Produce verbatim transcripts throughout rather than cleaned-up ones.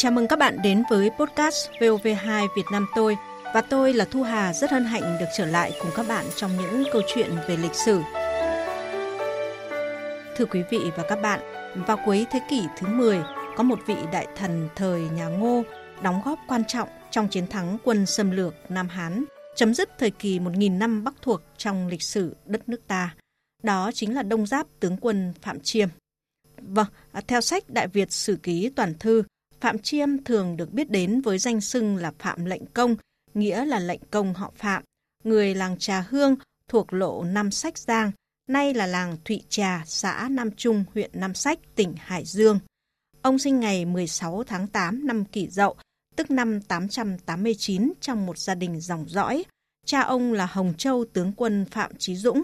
Chào mừng các bạn đến với podcast vê o vê hai Việt Nam tôi. Và tôi là Thu Hà, rất hân hạnh được trở lại cùng các bạn trong những câu chuyện về lịch sử. Thưa quý vị và các bạn, vào cuối thế kỷ thứ mười, có một vị đại thần thời nhà Ngô đóng góp quan trọng trong chiến thắng quân xâm lược Nam Hán, chấm dứt thời kỳ một nghìn năm Bắc thuộc trong lịch sử đất nước ta. Đó chính là Đông Giáp tướng quân Phạm Chiêm. Vâng, theo sách Đại Việt Sử Ký Toàn Thư, Phạm Chiêm thường được biết đến với danh xưng là Phạm Lệnh Công, nghĩa là Lệnh Công họ Phạm, người làng Trà Hương thuộc lộ Nam Sách Giang, nay là làng Thụy Trà, xã Nam Trung, huyện Nam Sách, tỉnh Hải Dương. Ông sinh ngày mười sáu tháng tám năm Kỷ Dậu, tức năm tám trăm tám mươi chín, trong một gia đình dòng dõi. Cha ông là Hồng Châu tướng quân Phạm Chí Dũng.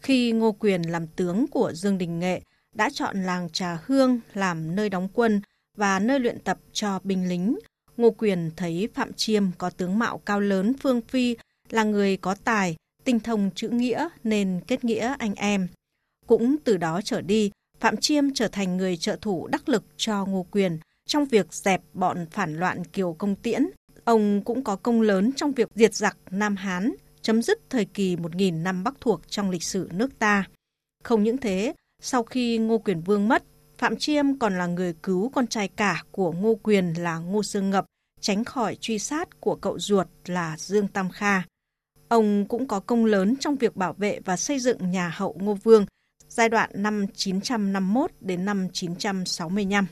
Khi Ngô Quyền làm tướng của Dương Đình Nghệ, đã chọn làng Trà Hương làm nơi đóng quân và nơi luyện tập cho binh lính. Ngô Quyền thấy Phạm Chiêm có tướng mạo cao lớn phương phi, là người có tài, tinh thông chữ nghĩa nên kết nghĩa anh em. Cũng từ đó trở đi, Phạm Chiêm trở thành người trợ thủ đắc lực cho Ngô Quyền trong việc dẹp bọn phản loạn Kiều Công Tiễn. Ông cũng có công lớn trong việc diệt giặc Nam Hán, chấm dứt thời kỳ một nghìn năm Bắc thuộc trong lịch sử nước ta. Không những thế, sau khi Ngô Quyền Vương mất, Phạm Chiêm còn là người cứu con trai cả của Ngô Quyền là Ngô Sương Ngập tránh khỏi truy sát của cậu ruột là Dương Tam Kha. Ông cũng có công lớn trong việc bảo vệ và xây dựng nhà hậu Ngô Vương giai đoạn năm chín trăm năm mươi mốt đến năm chín trăm sáu mươi lăm.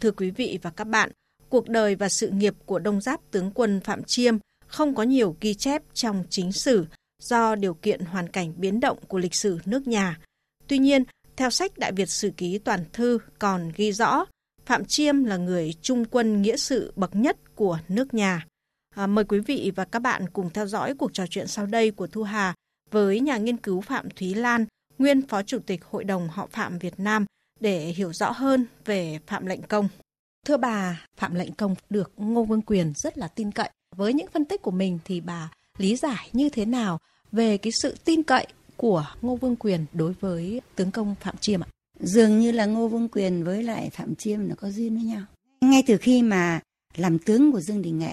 Thưa quý vị và các bạn, cuộc đời và sự nghiệp của Đông Giáp tướng quân Phạm Chiêm không có nhiều ghi chép trong chính sử do điều kiện hoàn cảnh biến động của lịch sử nước nhà. Tuy nhiên, theo sách Đại Việt Sử Ký Toàn Thư còn ghi rõ, Phạm Chiêm là người trung quân nghĩa sự bậc nhất của nước nhà. À, mời quý vị và các bạn cùng theo dõi cuộc trò chuyện sau đây của Thu Hà với nhà nghiên cứu Phạm Thúy Lan, nguyên Phó Chủ tịch Hội đồng Họ Phạm Việt Nam, để hiểu rõ hơn về Phạm Lệnh Công. Thưa bà, Phạm Lệnh Công được Ngô Vương Quyền rất là tin cậy. Với những phân tích của mình thì bà lý giải như thế nào về cái sự tin cậy của Ngô Vương Quyền đối với tướng công Phạm Chiêm ạ? Dường như là Ngô Vương Quyền với lại Phạm Chiêm nó có duyên với nhau. Ngay từ khi mà làm tướng của Dương Đình Nghệ,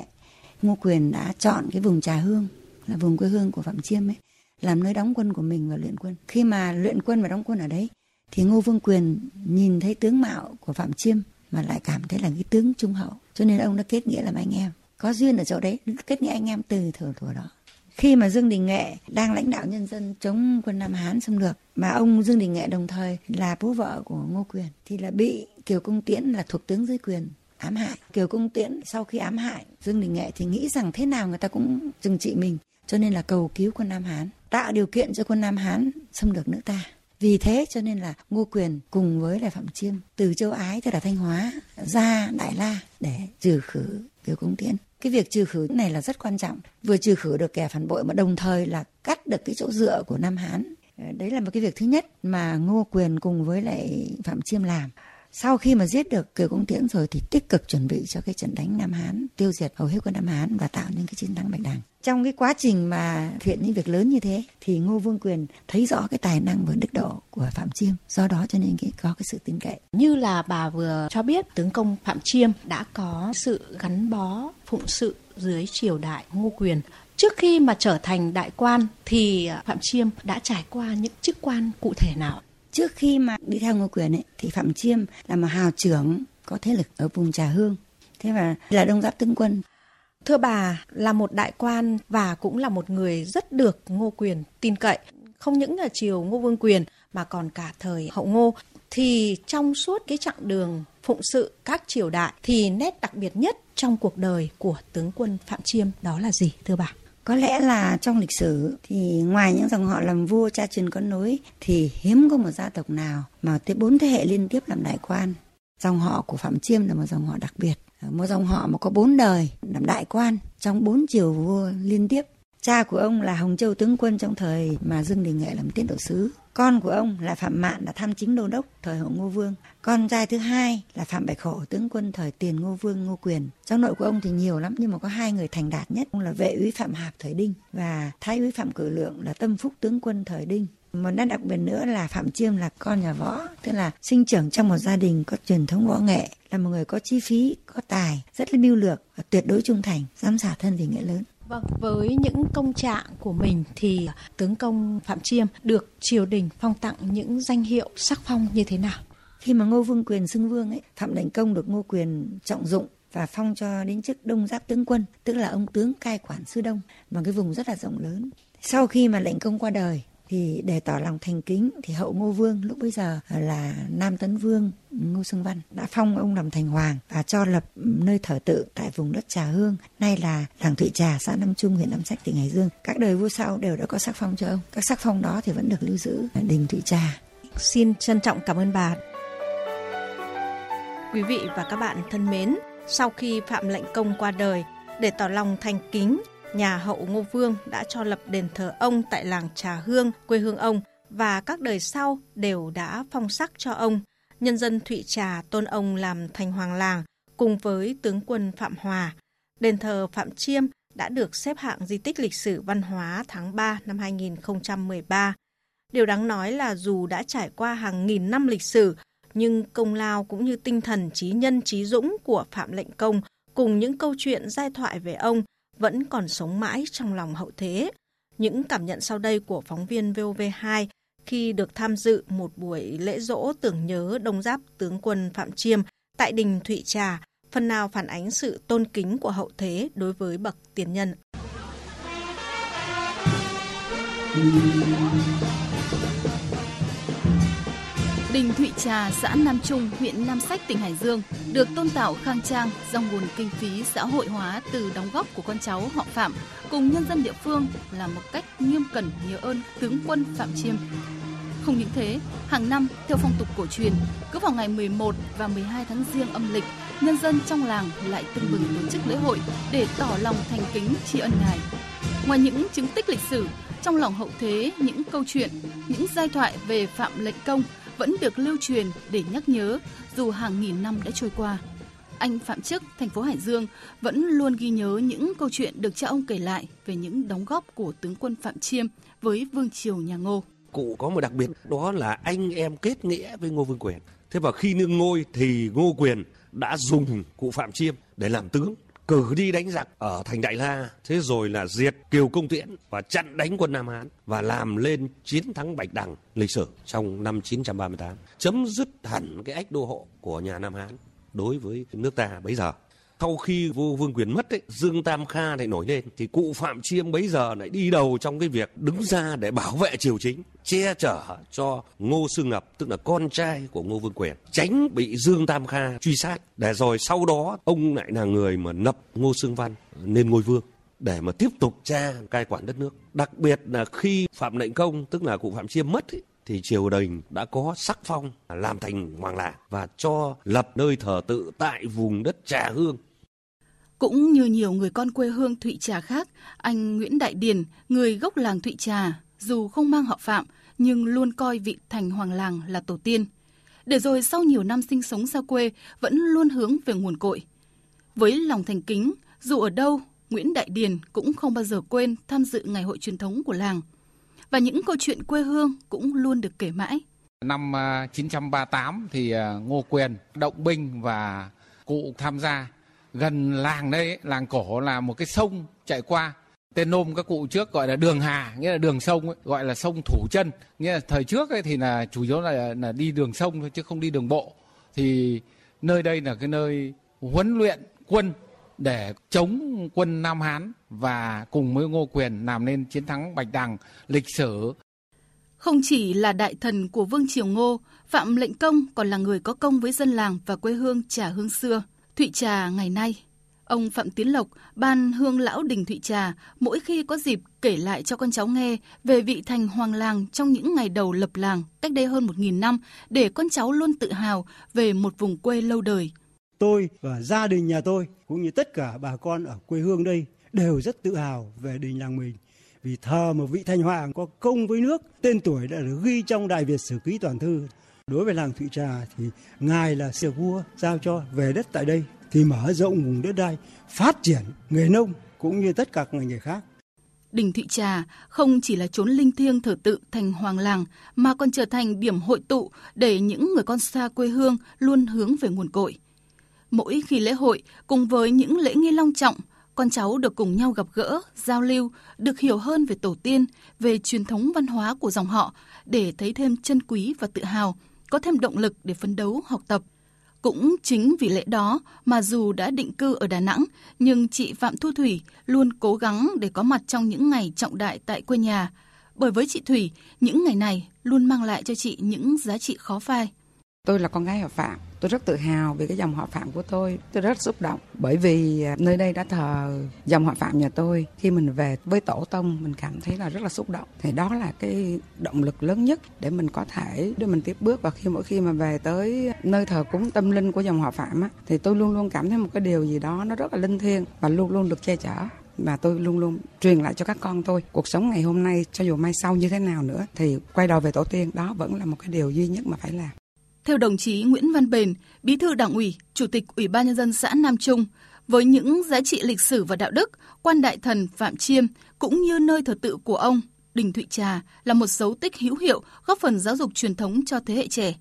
Ngô Quyền đã chọn cái vùng Trà Hương, là vùng quê hương của Phạm Chiêm ấy, làm nơi đóng quân của mình và luyện quân. Khi mà luyện quân và đóng quân ở đấy thì Ngô Vương Quyền nhìn thấy tướng mạo của Phạm Chiêm mà lại cảm thấy là cái tướng trung hậu, cho nên ông đã kết nghĩa làm anh em. Có duyên ở chỗ đấy, kết nghĩa anh em từ thời thuở đó. Khi mà Dương Đình Nghệ đang lãnh đạo nhân dân chống quân Nam Hán xâm lược, mà ông Dương Đình Nghệ đồng thời là bố vợ của Ngô Quyền, thì là bị Kiều Công Tiễn là thuộc tướng dưới quyền ám hại. Kiều Công Tiễn sau khi ám hại Dương Đình Nghệ thì nghĩ rằng thế nào người ta cũng trừng trị mình, cho nên là cầu cứu quân Nam Hán, tạo điều kiện cho quân Nam Hán xâm lược nước ta. Vì thế cho nên là Ngô Quyền cùng với là Phạm Chiêm từ châu Ái, tức là Thanh Hóa, ra Đại La để trừ khử Kiều Công Tiễn. Cái việc trừ khử này là rất quan trọng, vừa trừ khử được kẻ phản bội mà đồng thời là cắt được cái chỗ dựa của Nam Hán. Đấy là một cái việc thứ nhất mà Ngô Quyền cùng với lại Phạm Chiêm làm. Sau khi mà giết được Kiều Công Tiễn rồi thì tích cực chuẩn bị cho cái trận đánh Nam Hán, tiêu diệt hầu hết quân Nam Hán và tạo nên cái chiến thắng Bạch Đằng. Trong cái quá trình mà thực hiện những việc lớn như thế thì Ngô Vương Quyền thấy rõ cái tài năng và đức độ của Phạm Chiêm, do đó cho nên cái, có cái sự tin cậy. Như là bà vừa cho biết, tướng công Phạm Chiêm đã có sự gắn bó phụng sự dưới triều đại Ngô Quyền. Trước khi mà trở thành đại quan thì Phạm Chiêm đã trải qua những chức quan cụ thể nào? Trước khi mà đi theo Ngô Quyền ấy, thì Phạm Chiêm là một hào trưởng có thế lực ở vùng Trà Hương, thế và là Đông Giáp tướng quân. Thưa bà, là một đại quan và cũng là một người rất được Ngô Quyền tin cậy, không những là triều Ngô Vương Quyền mà còn cả thời hậu Ngô, thì trong suốt cái chặng đường phụng sự các triều đại thì nét đặc biệt nhất trong cuộc đời của tướng quân Phạm Chiêm đó là gì thưa bà? Có lẽ là trong lịch sử thì ngoài những dòng họ làm vua cha truyền con nối thì hiếm có một gia tộc nào mà tới bốn thế hệ liên tiếp làm đại quan. Dòng họ của Phạm Chiêm là một dòng họ đặc biệt, một dòng họ mà có bốn đời làm đại quan trong bốn triều vua liên tiếp. Cha của ông là Hồng Châu tướng quân trong thời mà Dương Đình Nghệ làm tiết độ sứ. Con của ông là Phạm Mạn là tham chính đô đốc thời hậu Ngô Vương. Con trai thứ hai là Phạm Bạch Hổ tướng quân thời tiền Ngô Vương Ngô Quyền. Cháu nội của ông thì nhiều lắm nhưng mà có hai người thành đạt nhất, ông là vệ úy Phạm Hạp thời Đinh và thái úy Phạm Cử Lượng là tâm phúc tướng quân thời Đinh. Một nét đặc biệt nữa là Phạm Chiêm là con nhà võ, tức là sinh trưởng trong một gia đình có truyền thống võ nghệ, là một người có chí phí, có tài, rất là mưu lược và tuyệt đối trung thành, dám xả thân vì nghĩa lớn. Vâng, với những công trạng của mình thì tướng công Phạm Chiêm được triều đình phong tặng những danh hiệu sắc phong như thế nào? Khi mà Ngô Vương Quyền xưng vương ấy, Phạm Lệnh Công được Ngô Quyền trọng dụng và phong cho đến chức Đông Giáp tướng quân, tức là ông tướng cai quản xứ Đông, mà cái vùng rất là rộng lớn. Sau khi mà Lệnh Công qua đời thì để tỏ lòng thành kính thì hậu Ngô Vương lúc bấy giờ là Nam Tấn Vương Ngô Sương Văn đã phong ông làm thành hoàng và cho lập nơi thờ tự tại vùng đất Trà Hương, nay là làng Thụy Trà, xã Nam Trung, huyện Nam Sách, tỉnh Hải Dương. Các đời vua sau đều đã có sắc phong cho ông. Các sắc phong đó thì vẫn được lưu giữ ở đình Thụy Trà. Xin trân trọng cảm ơn bà. Quý vị và các bạn thân mến, sau khi Phạm Lệnh Công qua đời, để tỏ lòng thành kính, nhà hậu Ngô Vương đã cho lập đền thờ ông tại làng Trà Hương, quê hương ông, và các đời sau đều đã phong sắc cho ông. Nhân dân Thụy Trà tôn ông làm thành hoàng làng cùng với tướng quân Phạm Hòa. Đền thờ Phạm Chiêm đã được xếp hạng di tích lịch sử văn hóa tháng ba năm hai nghìn không trăm mười ba. Điều đáng nói là dù đã trải qua hàng nghìn năm lịch sử, nhưng công lao cũng như tinh thần trí nhân trí dũng của Phạm Lệnh Công cùng những câu chuyện giai thoại về ông vẫn còn sống mãi trong lòng hậu thế. Những cảm nhận sau đây của phóng viên vê o vê hai khi được tham dự một buổi lễ dỗ tưởng nhớ Đông Giáp tướng quân Phạm Chiêm tại đình Thụy Trà, phần nào phản ánh sự tôn kính của hậu thế đối với bậc tiền nhân. Đình Thụy Trà, xã Nam Trung, huyện Nam Sách, tỉnh Hải Dương được tôn tạo khang trang do nguồn kinh phí xã hội hóa từ đóng góp của con cháu họ Phạm cùng nhân dân địa phương, là một cách nghiêm cẩn nhớ ơn tướng quân Phạm Chiêm. Không những thế, hàng năm theo phong tục cổ truyền, cứ vào ngày mười một và mười hai tháng Giêng âm lịch, nhân dân trong làng lại tưng bừng tổ chức lễ hội để tỏ lòng thành kính tri ân ngài. Ngoài những chứng tích lịch sử, trong lòng hậu thế những câu chuyện, những giai thoại về Phạm Lệnh Công vẫn được lưu truyền để nhắc nhớ dù hàng nghìn năm đã trôi qua. Anh Phạm Chức, thành phố Hải Dương vẫn luôn ghi nhớ những câu chuyện được cha ông kể lại về những đóng góp của tướng quân Phạm Chiêm với vương triều nhà Ngô. Cụ có một đặc biệt đó là anh em kết nghĩa với Ngô Vương Quyền. Thế và khi nương ngôi thì Ngô Quyền đã dùng cụ Phạm Chiêm để làm tướng, cử đi đánh giặc ở thành Đại La, thế rồi là diệt Kiều Công Tiễn và chặn đánh quân Nam Hán và làm lên chiến thắng Bạch Đằng lịch sử trong năm chín trăm ba mươi tám, chấm dứt hẳn cái ách đô hộ của nhà Nam Hán đối với nước ta bấy giờ. Sau khi vua Vương Quyền mất ấy, Dương Tam Kha lại nổi lên, thì cụ Phạm Chiêm bấy giờ lại đi đầu trong cái việc đứng ra để bảo vệ triều chính, che chở cho Ngô Sương Ngập, tức là con trai của Ngô Vương Quyền, tránh bị Dương Tam Kha truy sát. Để rồi sau đó ông lại là người mà lập Ngô Sương Văn lên ngôi vương để mà tiếp tục cha cai quản đất nước. Đặc biệt là khi Phạm Lệnh Công, tức là cụ Phạm Chiêm mất ấy, thì triều đình đã có sắc phong làm thành hoàng làng và cho lập nơi thờ tự tại vùng đất Trà Hương. Cũng như nhiều người con quê hương Thụy Trà khác, anh Nguyễn Đại Điền, người gốc làng Thụy Trà, dù không mang họ Phạm nhưng luôn coi vị thành hoàng làng là tổ tiên. Để rồi sau nhiều năm sinh sống xa quê vẫn luôn hướng về nguồn cội. Với lòng thành kính, dù ở đâu, Nguyễn Đại Điền cũng không bao giờ quên tham dự ngày hội truyền thống của làng. Và những câu chuyện quê hương cũng luôn được kể mãi. Năm chín trăm ba mươi tám thì Ngô Quyền động binh và cụ tham gia. Gần làng đây, làng cổ là một cái sông chạy qua. Tên nôm các cụ trước gọi là đường Hà, nghĩa là đường sông ấy, gọi là sông Thủ Chân. Nghĩa là thời trước ấy thì là chủ yếu là, là đi đường sông thôi chứ không đi đường bộ. Thì nơi đây là cái nơi huấn luyện quân để chống quân Nam Hán và cùng với Ngô Quyền làm nên chiến thắng Bạch Đằng lịch sử. Không chỉ là đại thần của Vương Triều Ngô, Phạm Lệnh Công còn là người có công với dân làng và quê hương Trà Hương xưa, Thụy Trà ngày nay. Ông Phạm Tiến Lộc, ban hương lão đình Thụy Trà, mỗi khi có dịp kể lại cho con cháu nghe về vị thành hoàng làng trong những ngày đầu lập làng cách đây hơn một nghìn năm, để con cháu luôn tự hào về một vùng quê lâu đời. Tôi và gia đình nhà tôi cũng như tất cả bà con ở quê hương đây đều rất tự hào về đình làng mình, vì thờ một vị thành hoàng có công với nước, tên tuổi đã được ghi trong Đại Việt Sử Ký Toàn Thư. Đối với làng Thụy Trà thì ngài là sứ vua giao cho về đất tại đây thì mở rộng vùng đất đai, phát triển nghề nông cũng như tất cả ngành nghề khác. Đình Thụy Trà không chỉ là chốn linh thiêng thờ tự thành hoàng làng mà còn trở thành điểm hội tụ để những người con xa quê hương luôn hướng về nguồn cội. Mỗi khi lễ hội, cùng với những lễ nghi long trọng, con cháu được cùng nhau gặp gỡ, giao lưu, được hiểu hơn về tổ tiên, về truyền thống văn hóa của dòng họ để thấy thêm chân quý và tự hào, có thêm động lực để phấn đấu, học tập. Cũng chính vì lẽ đó mà dù đã định cư ở Đà Nẵng, nhưng chị Phạm Thu Thủy luôn cố gắng để có mặt trong những ngày trọng đại tại quê nhà. Bởi với chị Thủy, những ngày này luôn mang lại cho chị những giá trị khó phai. Tôi là con gái họ Phạm, tôi rất tự hào về cái dòng họ Phạm của tôi. Tôi rất xúc động bởi vì nơi đây đã thờ dòng họ Phạm nhà tôi. Khi mình về với tổ tông, mình cảm thấy là rất là xúc động. Thì đó là cái động lực lớn nhất để mình có thể đưa mình tiếp bước. Và khi mỗi khi mà về tới nơi thờ cúng tâm linh của dòng họ Phạm á, thì tôi luôn luôn cảm thấy một cái điều gì đó nó rất là linh thiêng và luôn luôn được che chở. Và tôi luôn luôn truyền lại cho các con tôi, cuộc sống ngày hôm nay cho dù mai sau như thế nào nữa thì quay đầu về tổ tiên, đó vẫn là một cái điều duy nhất mà phải làm. Theo đồng chí Nguyễn Văn Bền, Bí thư Đảng ủy, Chủ tịch Ủy ban Nhân dân xã Nam Trung, với những giá trị lịch sử và đạo đức, quan đại thần Phạm Chiêm cũng như nơi thờ tự của ông, Đình Thụy Trà là một dấu tích hữu hiệu góp phần giáo dục truyền thống cho thế hệ trẻ.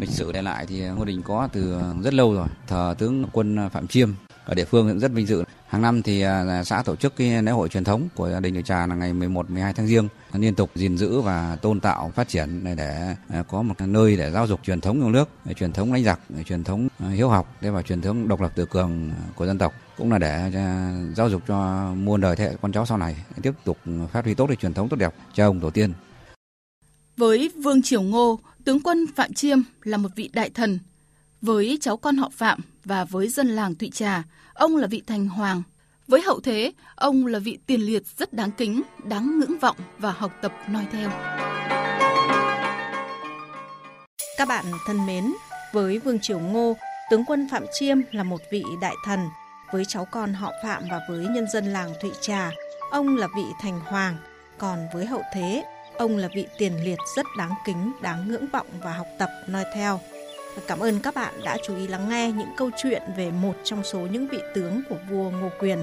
Lịch sử để lại thì ngôi đình có từ rất lâu rồi, thờ tướng quân Phạm Chiêm ở địa phương cũng rất vinh dự. Hàng năm thì xã tổ chức cái lễ hội truyền thống của Đình Thụy Trà là ngày mười một, mười hai tháng Giêng, liên tục gìn giữ và tôn tạo phát triển để có một nơi để giáo dục truyền thống yêu nước, truyền thống đánh giặc, truyền thống hiếu học và truyền thống độc lập tự cường của dân tộc, cũng là để giáo dục cho muôn đời thế hệ con cháu sau này tiếp tục phát huy tốt cái truyền thống tốt đẹp cha ông tổ tiên. Với Vương Triều Ngô, tướng quân Phạm Chiêm là một vị đại thần. Với cháu con họ Phạm và với dân làng Thụy Trà, ông là vị thành hoàng. Với hậu thế, ông là vị tiền liệt rất đáng kính, đáng ngưỡng vọng và học tập noi theo. Các bạn thân mến, với Vương Triều Ngô, tướng quân Phạm Chiêm là một vị đại thần. Với cháu con họ Phạm và với nhân dân làng Thụy Trà, ông là vị thành hoàng. Còn với hậu thế, ông là vị tiền liệt rất đáng kính, đáng ngưỡng vọng và học tập noi theo. Cảm ơn các bạn đã chú ý lắng nghe những câu chuyện về một trong số những vị tướng của vua Ngô Quyền.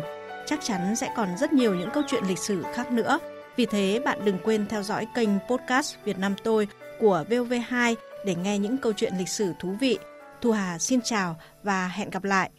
Chắc chắn sẽ còn rất nhiều những câu chuyện lịch sử khác nữa. Vì thế bạn đừng quên theo dõi kênh podcast Việt Nam Tôi của vê o vê hai để nghe những câu chuyện lịch sử thú vị. Thu Hà xin chào và hẹn gặp lại!